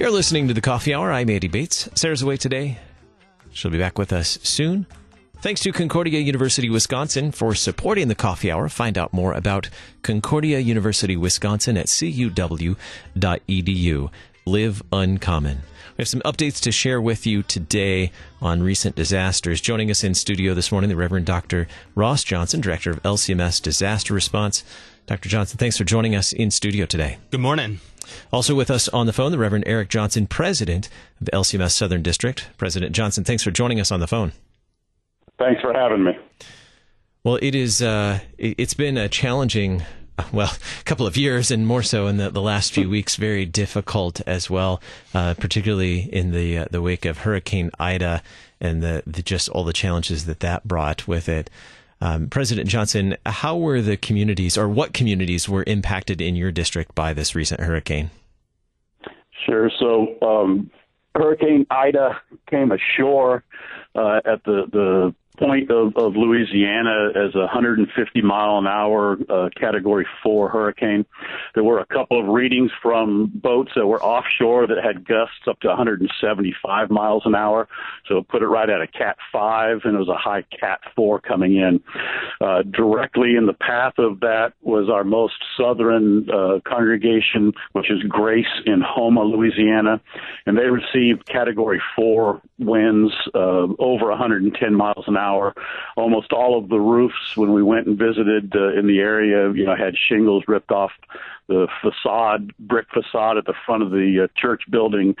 You're listening to The Coffee Hour. I'm Andy Bates. Sarah's away today. She'll be back with us soon. Thanks to Concordia University, Wisconsin for supporting The Coffee Hour. Find out more about Concordia University, Wisconsin at CUW.edu. Live uncommon. We have some updates to share with you today on recent disasters. Joining us in studio this morning, the Reverend Dr. Ross Johnson, Director of LCMS Disaster Response. Dr. Johnson, thanks for joining us in studio today. Good morning. Also with us on the phone, the Reverend Eric Johnson, President of LCMS Southern District. President Johnson, thanks for joining us on the phone. Thanks for having me. Well, it's been a challenging, couple of years, and more so in the last few weeks, very difficult as well, particularly in the wake of Hurricane Ida and the just all the challenges that brought with it. President Johnson, how were the communities, or what communities were impacted in your district by this recent hurricane? Sure. So Hurricane Ida came ashore at the point of Louisiana as a 150-mile-an-hour Category 4 hurricane. There were a couple of readings from boats that were offshore that had gusts up to 175 miles an hour, so it put it right at a Cat 5, and it was a high Cat 4 coming in. Directly in the path of that was our most southern congregation, which is Grace in Houma, Louisiana, and they received Category 4 winds over 110 miles an hour. Almost all of the roofs, when we went and visited in the area, had shingles ripped off. The brick facade at the front of the church building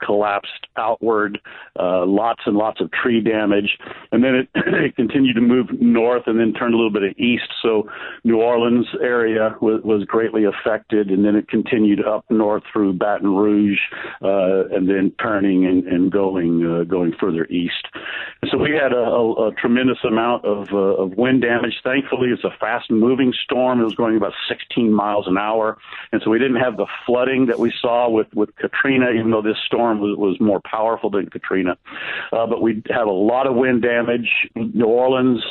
collapsed outward, lots and lots of tree damage. And then it continued to move north and then turned a little bit east. So New Orleans area was greatly affected, and then it continued up north through Baton Rouge and then turning and going further east. And so we had a tremendous amount of wind damage. Thankfully, it's a fast-moving storm. It was going about 16 miles an hour. And so we didn't have the flooding that we saw with Katrina, even though this storm was more powerful than Katrina. But we had a lot of wind damage. New Orleans,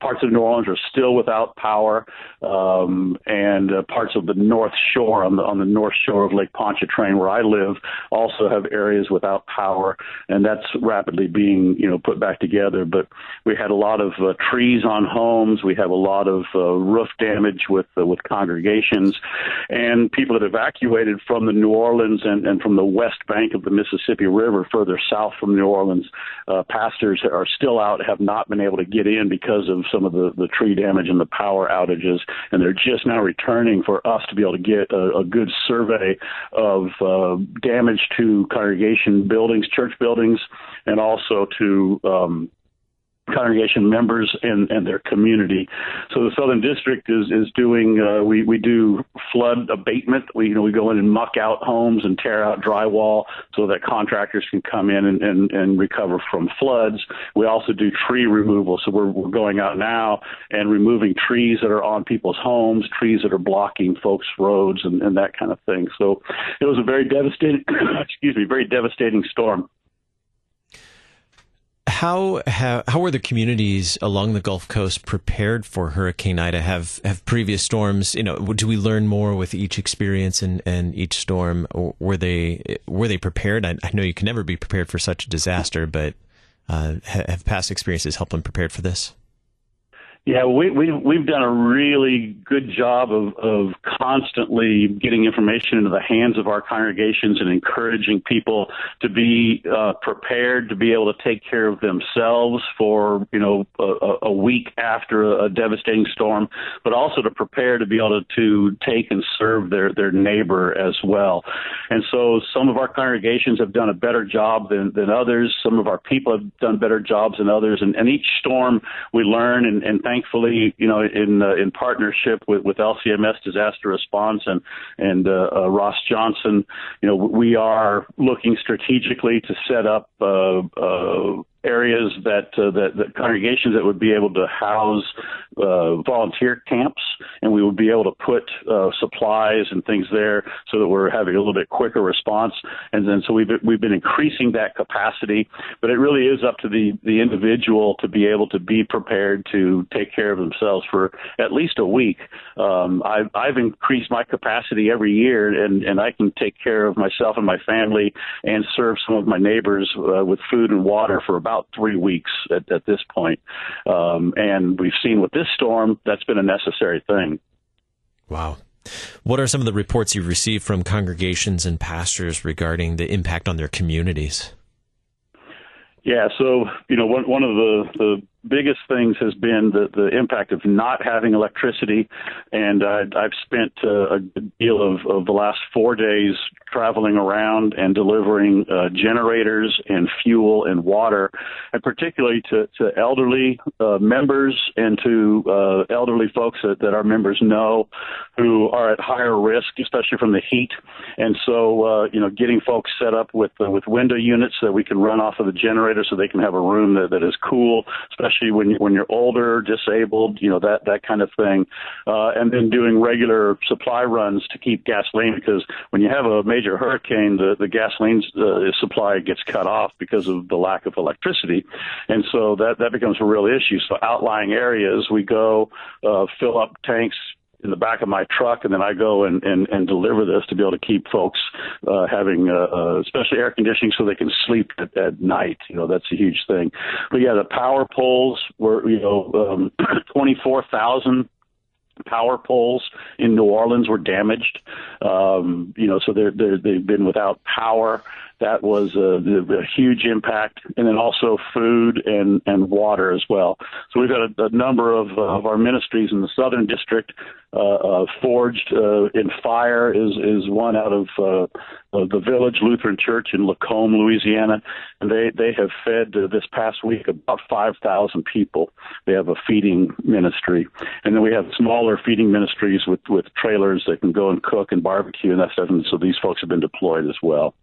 parts of New Orleans are still without power, and parts of the North Shore, on the North Shore of Lake Pontchartrain, where I live, also have areas without power, and that's rapidly being put back together. But we had a lot of trees on homes. We have a lot of roof damage with congregations. And people that evacuated from the New Orleans and from the west bank of the Mississippi River, further south from New Orleans, pastors are still out, have not been able to get in because of some of the tree damage and the power outages. And they're just now returning for us to be able to get a good survey of damage to congregation buildings, church buildings, and also to congregation members and their community. So the Southern District is doing, we do flood abatement. We go in and muck out homes and tear out drywall so that contractors can come in and recover from floods. We also do tree removal. So we're going out now and removing trees that are on people's homes, trees that are blocking folks' roads and that kind of thing. So it was a very devastating, very devastating storm. How were the communities along the Gulf Coast prepared for Hurricane Ida? Have previous storms, do we learn more with each experience and each storm? Or were they prepared? I know you can never be prepared for such a disaster, but have past experiences helped them prepared for this? Yeah, we've done a really good job of constantly getting information into the hands of our congregations and encouraging people to be prepared, to be able to take care of themselves for a week after a devastating storm, but also to prepare to be able to take and serve their neighbor as well. And so some of our congregations have done a better job than others. Some of our people have done better jobs than others. And each storm we learn and thankfully, in partnership with LCMS Disaster Response and Ross Johnson, we are looking strategically to set up areas that congregations that would be able to house volunteer camps, and we would be able to put supplies and things there so that we're having a little bit quicker response. And then so we've been increasing that capacity, but it really is up to the individual to be able to be prepared to take care of themselves for at least a week. I've increased my capacity every year, and I can take care of myself and my family and serve some of my neighbors with food and water for about 3 weeks at this point. And we've seen with this storm, that's been a necessary thing. Wow. What are some of the reports you've received from congregations and pastors regarding the impact on their communities? Yeah, so, you know, one of the biggest things has been the impact of not having electricity, and I've spent a good deal of the last 4 days traveling around and delivering generators and fuel and water, and particularly to elderly members and to elderly folks that our members know who are at higher risk, especially from the heat. And so, you know, getting folks set up with window units that we can run off of the generator so they can have a room that is cool, especially when you're older, disabled, you know, that kind of thing. And then doing regular supply runs to keep gasoline, because when you have a major hurricane, the gasoline supply gets cut off because of the lack of electricity. And so that becomes a real issue. So outlying areas, we go fill up tanks in the back of my truck, and then I go and deliver this to be able to keep folks having especially air conditioning so they can sleep at night. You know, that's a huge thing. But yeah, the power poles were, you know, 24,000 power poles in New Orleans were damaged. You know, so they've been without power. That was a huge impact, and then also food and water as well. So we've got a number of our ministries in the Southern District. Forged in Fire is one out of the Village Lutheran Church in Lacombe, Louisiana, and they have fed this past week about 5,000 people. They have a feeding ministry, and then we have smaller feeding ministries with trailers that can go and cook and barbecue and that stuff. And so these folks have been deployed as well.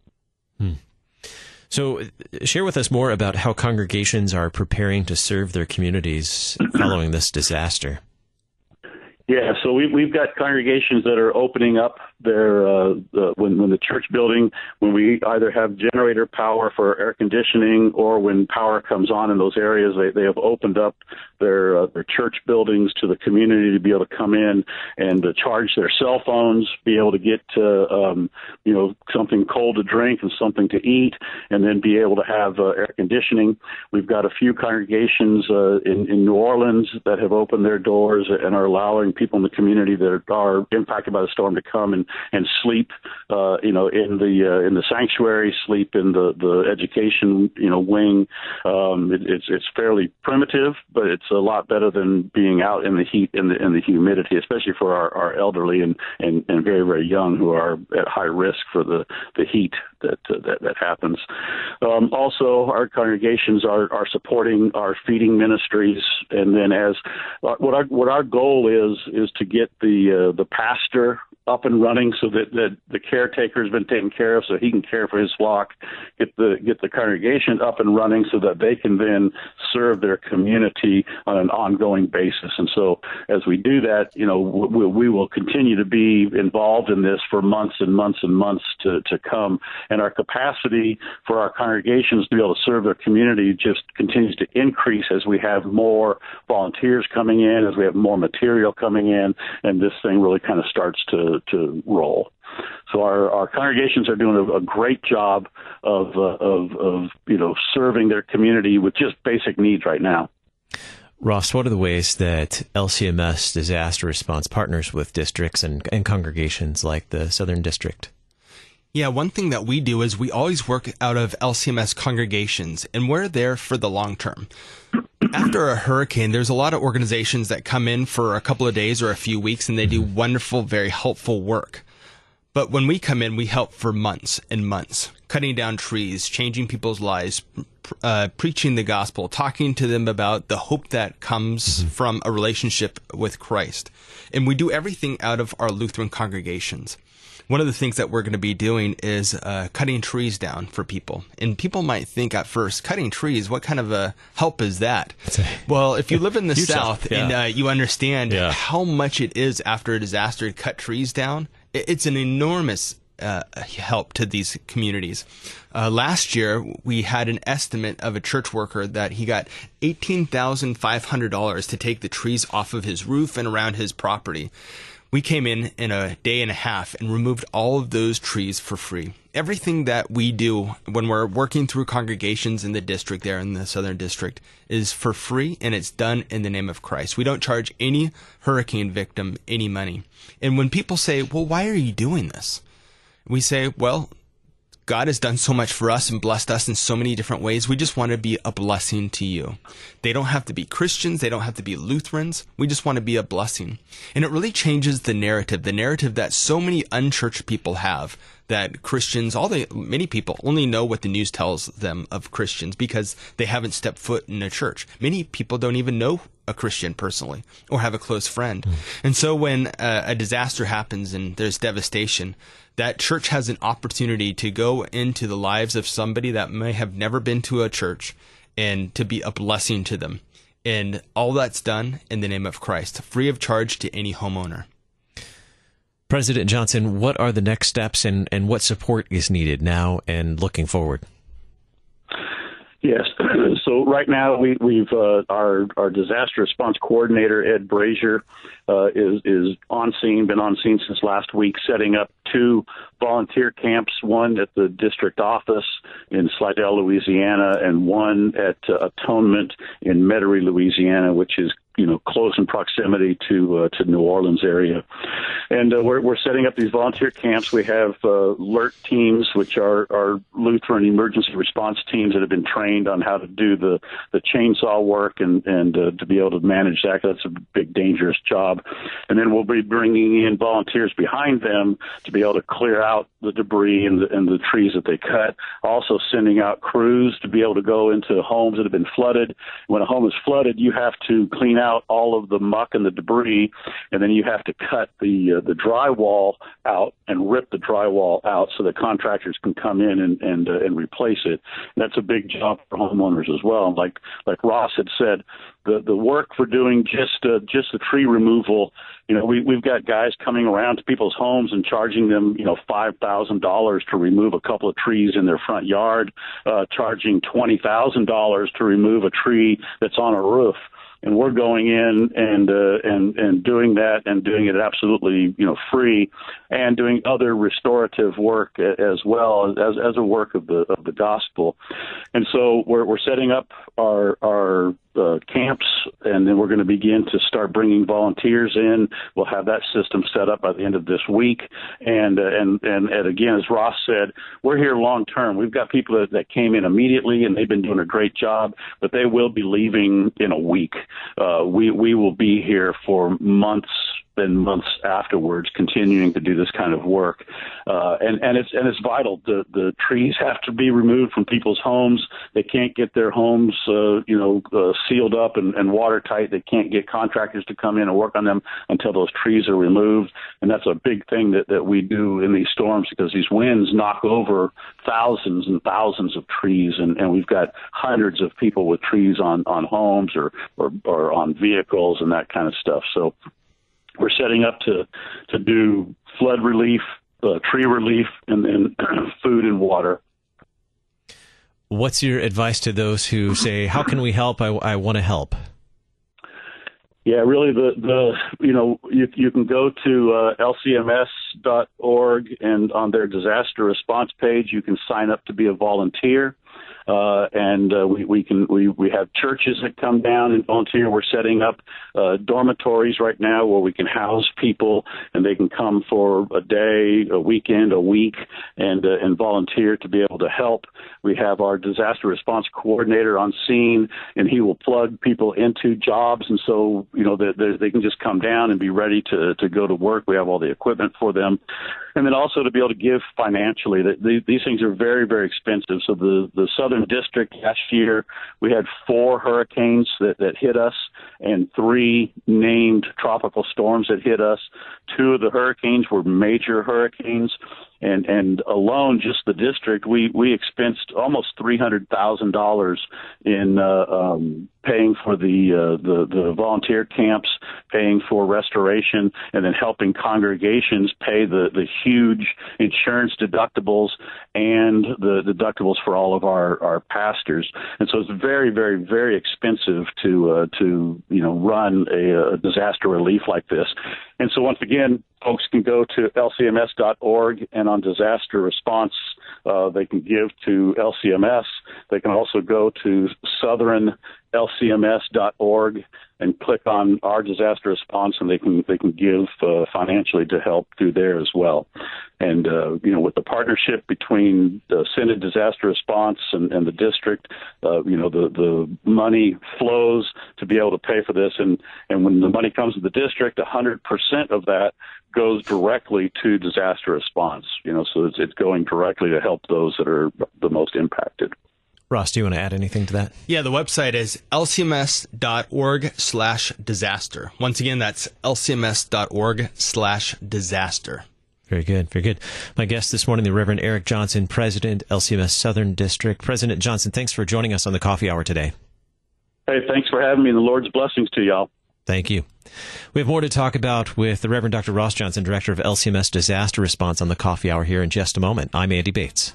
Hmm. So share with us more about how congregations are preparing to serve their communities following this disaster. Yeah, so we've got congregations that are opening up their when the church building, when we either have generator power for air conditioning or when power comes on in those areas, they have opened up their church buildings to the community to be able to come in and to charge their cell phones, be able to get you know, something cold to drink and something to eat, and then be able to have air conditioning. We've got a few congregations in New Orleans that have opened their doors and are allowing people in the community that are impacted by the storm to come and sleep, you know, in the sanctuary, sleep in the education, you know, wing. It's fairly primitive, but it's a lot better than being out in the heat and the humidity, especially for our elderly and very, very young who are at high risk for the heat that happens. Also, our congregations are supporting our feeding ministries, and then as what our goal is to get the pastor up and running so that the caretaker has been taken care of so he can care for his flock, get the congregation up and running so that they can then serve their community on an ongoing basis. And so as we do that, you know, we will continue to be involved in this for months and months and months to come. And our capacity for our congregations to be able to serve their community just continues to increase as we have more volunteers coming in, as we have more material coming in, and this thing really kind of starts to roll. So our congregations are doing a great job of you know, serving their community with just basic needs right now. Ross, what are the ways that LCMS disaster response partners with districts and congregations like the Southern District? Yeah, one thing that we do is we always work out of LCMS congregations, and we're there for the long term. After a hurricane, there's a lot of organizations that come in for a couple of days or a few weeks, and they do wonderful, very helpful work. But when we come in, we help for months and months, cutting down trees, changing people's lives, preaching the gospel, talking to them about the hope that comes from a relationship with Christ. And we do everything out of our Lutheran congregations. one of the things that we're going to be doing is cutting trees down for people. And people might think at first, cutting trees, what kind of a help is that? Well, if you live in the South and you understand how much it is after a disaster to cut trees down, it's an enormous help to these communities. Last year, we had an estimate of a church worker that he got $18,500 to take the trees off of his roof and around his property. We came in a day and a half and removed all of those trees for free. Everything that we do when we're working through congregations in the district there in the Southern District is for free, and it's done in the name of Christ. We don't charge any hurricane victim any money. And when people say, well, why are you doing this? We say, well, God has done so much for us and blessed us in so many different ways. We just want to be a blessing to you. They don't have to be Christians. They don't have to be Lutherans. We just want to be a blessing. And it really changes the narrative that so many unchurched people have, that Christians, many people only know what the news tells them of Christians because they haven't stepped foot in a church. Many people don't even know a Christian personally or have a close friend. And so when a disaster happens and there's devastation, that church has an opportunity to go into the lives of somebody that may have never been to a church and to be a blessing to them. And all that's done in the name of Christ, free of charge to any homeowner. President Johnson, what are the next steps and what support is needed now and looking forward? Yes. So right now we've our disaster response coordinator, Ed Brazier, is on scene, been on scene since last week, setting up two volunteer camps, one at the district office in Slidell, Louisiana, and one at Atonement in Metairie, Louisiana, which is close in proximity to New Orleans area. And we're setting up these volunteer camps. We have LERT teams, which are Lutheran emergency response teams that have been trained on how to do the chainsaw work and to be able to manage that. That's a big, dangerous job. And then we'll be bringing in volunteers behind them to be able to clear out the debris and the trees that they cut. Also sending out crews to be able to go into homes that have been flooded. When a home is flooded, you have to clean out all of the muck and the debris, and then you have to cut the drywall out and rip the drywall out so that contractors can come in and replace it. And that's a big job for homeowners as well. Like Ross had said, the work for doing just the tree removal, we've got guys coming around to people's homes and charging them, $5,000 to remove a couple of trees in their front yard, charging $20,000 to remove a tree that's on a roof. And we're going in and doing that and doing it absolutely, free, and doing other restorative work as well as a work of the gospel. And so we're setting up our camps, and then we're going to begin to start bringing volunteers in. We'll have that system set up by the end of this week. And again, as Ross said, we're here long term. We've got people that came in immediately, and they've been doing a great job, but they will be leaving in a week. We will be here for months and months afterwards, continuing to do this kind of work, and it's vital. The trees have to be removed from people's homes. They can't get their homes sealed up and watertight. They can't get contractors to come in and work on them until those trees are removed. And that's a big thing that we do in these storms, because these winds knock over thousands and thousands of trees, and we've got hundreds of people with trees on homes or on vehicles and that kind of stuff. So we're setting up to do flood relief, tree relief, and then food and water. What's your advice to those who say, how can we help? I want to help. Yeah, really, you can go to lcms.org, and on their disaster response page, you can sign up to be a volunteer. We have churches that come down and volunteer. We're setting up dormitories right now where we can house people, and they can come for a day, a weekend, a week, and volunteer to be able to help. We have our disaster response coordinator on scene, and he will plug people into jobs, and so they can just come down and be ready to go to work. We have all the equipment for them, and then also to be able to give financially. These things are very, very expensive, so the Southern Southern District last year, we had 4 hurricanes that hit us and 3 named tropical storms that hit us. 2 of the hurricanes were major hurricanes. And alone, just the district, we expensed almost $300,000 in paying for the volunteer camps, paying for restoration, and then helping congregations pay the huge insurance deductibles and the deductibles for all of our pastors. And so it's very, very, very expensive to run a disaster relief like this. And so once again, folks can go to lcms.org, and on disaster response, they can give to LCMS. They can also go to southernlcms.org and click on our disaster response, and they can give financially to help through there as well. And with the partnership between the Senate disaster response and the district, the money flows to be able to pay for this. And when the money comes to the district, 100% of that goes directly to disaster response. So it's going directly to help those that are the most impacted. Ross, do you want to add anything to that? Yeah, the website is lcms.org/disaster. Once again, that's lcms.org/disaster. Very good, very good. My guest this morning, the Reverend Eric Johnson, President, LCMS Southern District. President Johnson, thanks for joining us on the Coffee Hour today. Hey, thanks for having me, and the Lord's blessings to y'all. Thank you. We have more to talk about with the Reverend Dr. Ross Johnson, Director of LCMS Disaster Response, on the Coffee Hour here in just a moment. I'm Andy Bates.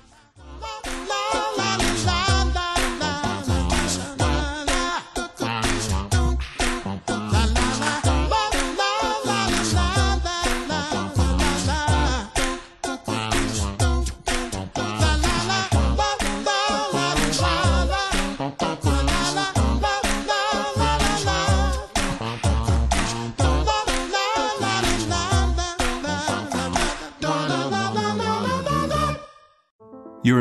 You're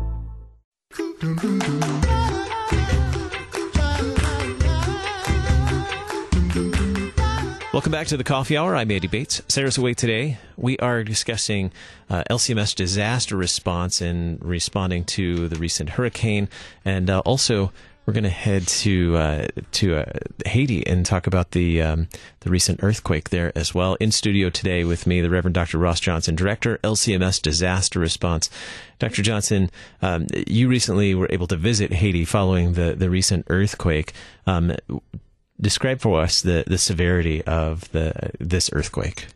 Welcome back to the Coffee Hour. I'm Andy Bates. Sarah's away today. We are discussing LCMS disaster response and responding to the recent hurricane. And also, we're going to head to Haiti and talk about the recent earthquake there as well. In studio today with me, the Reverend Dr. Ross Johnson, Director, LCMS Disaster Response. Dr. Johnson, you recently were able to visit Haiti following the recent earthquake. Describe for us the severity of this earthquake.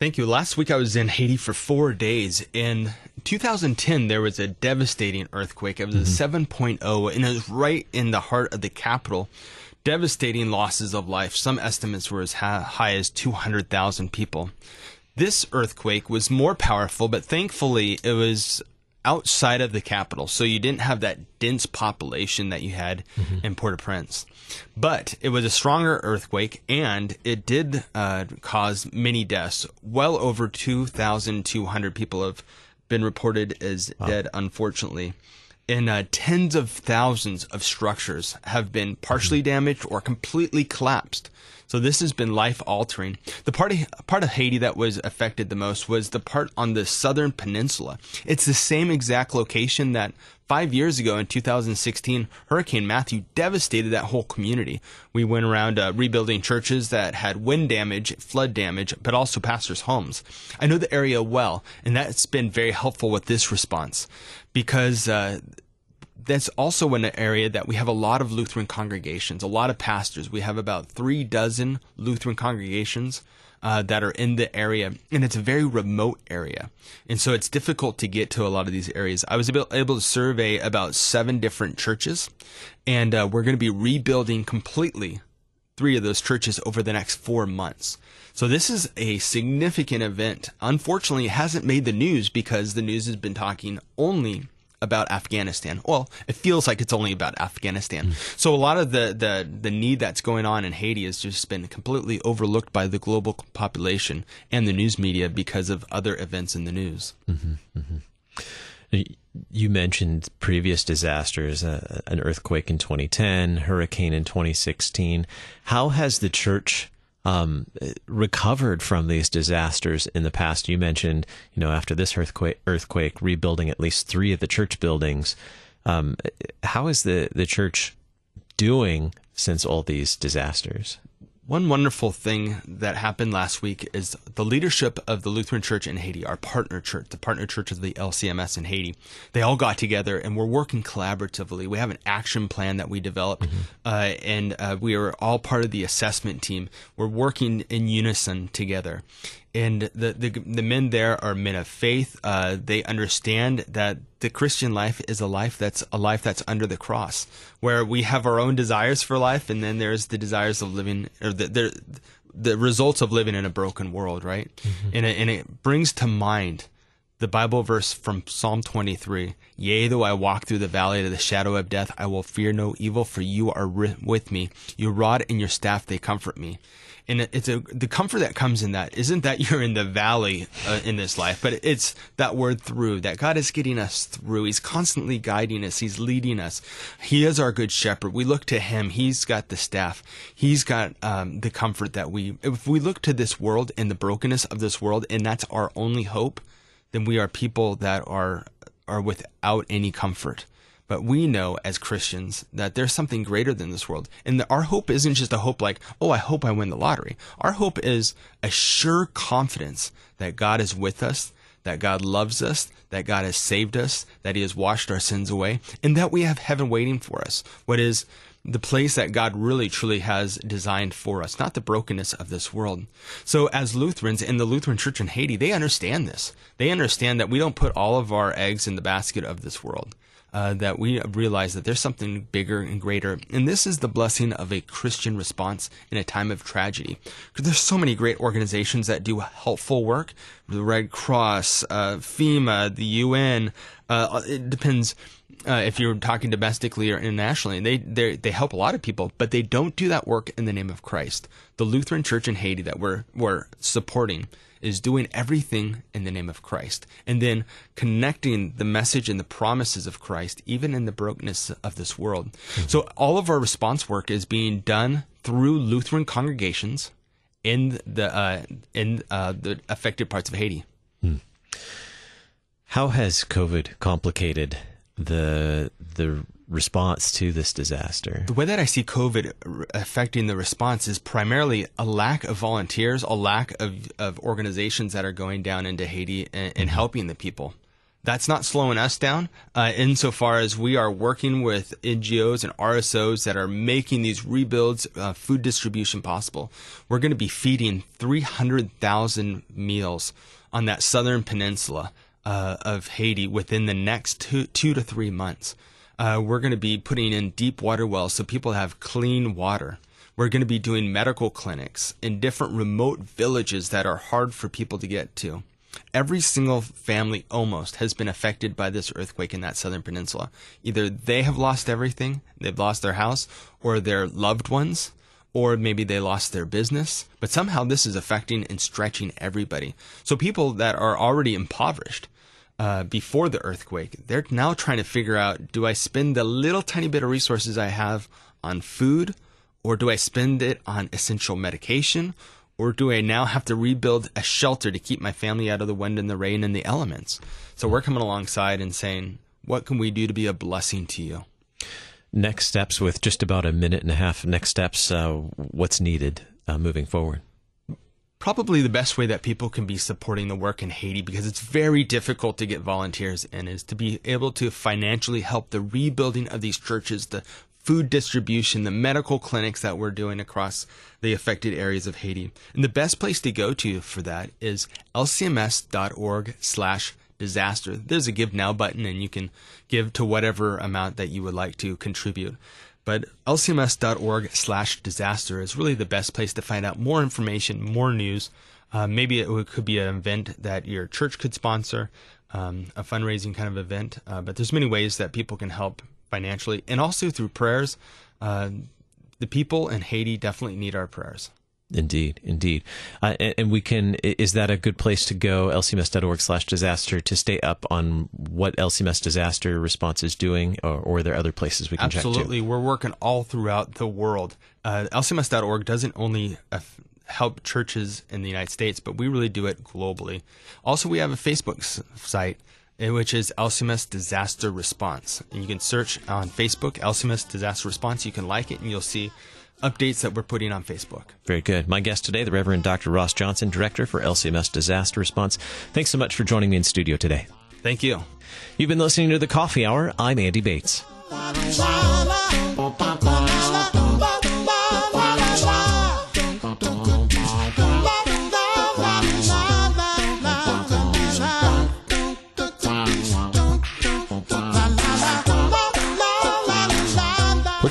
Thank you. Last week I was in Haiti for 4 days. In 2010, there was a devastating earthquake. It was a 7.0, and it was right in the heart of the capital. Devastating losses of life. Some estimates were as high as 200,000 people. This earthquake was more powerful, but thankfully it was outside of the capital, so you didn't have that dense population that you had in Port-au-Prince. But it was a stronger earthquake, and it did cause many deaths. Well over 2,200 people have been reported as dead, unfortunately. And tens of thousands of structures have been partially damaged or completely collapsed. So this has been life-altering. The part of Haiti that was affected the most was the part on the southern peninsula. It's the same exact location that 5 years ago in 2016, Hurricane Matthew devastated that whole community. We went around rebuilding churches that had wind damage, flood damage, but also pastors' homes. I know the area well, and that's been very helpful with this response because that's also an area that we have a lot of Lutheran congregations, a lot of pastors. We have about 36 Lutheran congregations that are in the area, and it's a very remote area. And so it's difficult to get to a lot of these areas. I was able to survey about 7 different churches, and we're going to be rebuilding completely 3 of those churches over the next 4 months. So this is a significant event. Unfortunately, it hasn't made the news because the news has been talking only about Afghanistan. Well, it feels like it's only about Afghanistan. So a lot of the need that's going on in Haiti has just been completely overlooked by the global population and the news media because of other events in the news. You mentioned previous disasters, an earthquake in 2010, hurricane in 2016. How has the church recovered from these disasters in the past? You mentioned, you know, after this earthquake, rebuilding at least 3 of the church buildings. How is the church doing since all these disasters? One wonderful thing that happened last week is the leadership of the Lutheran Church in Haiti, our partner church, the partner church of the LCMS in Haiti. They all got together and we're working collaboratively. We have an action plan that we developed, and we are all part of the assessment team. We're working in unison together. And the men there are men of faith. They understand that the Christian life is a life that's under the cross, where we have our own desires for life, and then there's the desires of living, or the results of living in a broken world, right? And it brings to mind the Bible verse from Psalm 23: "Yea, though I walk through the valley of the shadow of death, I will fear no evil, for you are with me. Your rod and your staff, they comfort me." And it's the comfort that comes in that isn't that you're in the valley in this life, but it's that word "through," that God is getting us through. He's constantly guiding us. He's leading us. He is our good shepherd. We look to him. He's got the staff. He's got the comfort that if we look to this world and the brokenness of this world, and that's our only hope, then we are people that are without any comfort. But we know as Christians that there's something greater than this world. And our hope isn't just a hope like, oh, I hope I win the lottery. Our hope is a sure confidence that God is with us, that God loves us, that God has saved us, that he has washed our sins away, and that we have heaven waiting for us. What is the place that God really truly has designed for us, not the brokenness of this world. So as Lutherans in the Lutheran Church in Haiti, they understand this. They understand that we don't put all of our eggs in the basket of this world. That we realize that there's something bigger and greater. And this is the blessing of a Christian response in a time of tragedy. Because there's so many great organizations that do helpful work. The Red Cross, FEMA, the UN. It depends if you're talking domestically or internationally. They help a lot of people, but they don't do that work in the name of Christ. The Lutheran Church in Haiti that we're supporting is doing everything in the name of Christ, and then connecting the message and the promises of Christ, even in the brokenness of this world. So all of our response work is being done through Lutheran congregations in the affected parts of Haiti. How has COVID complicated the response to this disaster? The way that I see COVID affecting the response is primarily a lack of volunteers, a lack of organizations that are going down into Haiti and helping the people. That's not slowing us down insofar as we are working with NGOs and RSOs that are making these rebuilds, food distribution possible. We're going to be feeding 300,000 meals on that southern peninsula of Haiti within the next 2 to 3 months. We're going to be putting in deep water wells so people have clean water. We're going to be doing medical clinics in different remote villages that are hard for people to get to. Every single family almost has been affected by this earthquake in that southern peninsula. Either they have lost everything, they've lost their house or their loved ones, or maybe they lost their business. But somehow this is affecting and stretching everybody. So people that are already impoverished before the earthquake, they're now trying to figure out, do I spend the little tiny bit of resources I have on food, or do I spend it on essential medication, or do I now have to rebuild a shelter to keep my family out of the wind and the rain and the elements? So we're coming alongside and saying, what can we do to be a blessing to you? Next steps, with just about a minute and a half, next steps, what's needed moving forward? Probably the best way that people can be supporting the work in Haiti, because it's very difficult to get volunteers in, is to be able to financially help the rebuilding of these churches, the food distribution, the medical clinics that we're doing across the affected areas of Haiti. And the best place to go to for that is lcms.org/disaster. There's a Give Now button and you can give to whatever amount that you would like to contribute. But lcms.org/disaster is really the best place to find out more information, more news. Maybe it could be an event that your church could sponsor. a fundraising kind of event. But there's many ways that people can help financially, and also through prayers. The people in Haiti definitely need our prayers. Indeed, indeed. And we can, is that a good place to go, lcms.org/disaster, to stay up on what LCMS disaster response is doing, or are there other places we can check to? Absolutely. We're working all throughout the world. LCMS.org doesn't only help churches in the United States, but we really do it globally. Also, we have a Facebook site, which is LCMS Disaster Response. And you can search on Facebook, LCMS Disaster Response. You can like it, and you'll see updates that we're putting on Facebook. Very good. My guest today, the Reverend Dr. Ross Johnson, Director for LCMS Disaster Response. Thanks so much for joining me in studio today. Thank you. You've been listening to The Coffee Hour. I'm Andy Bates. The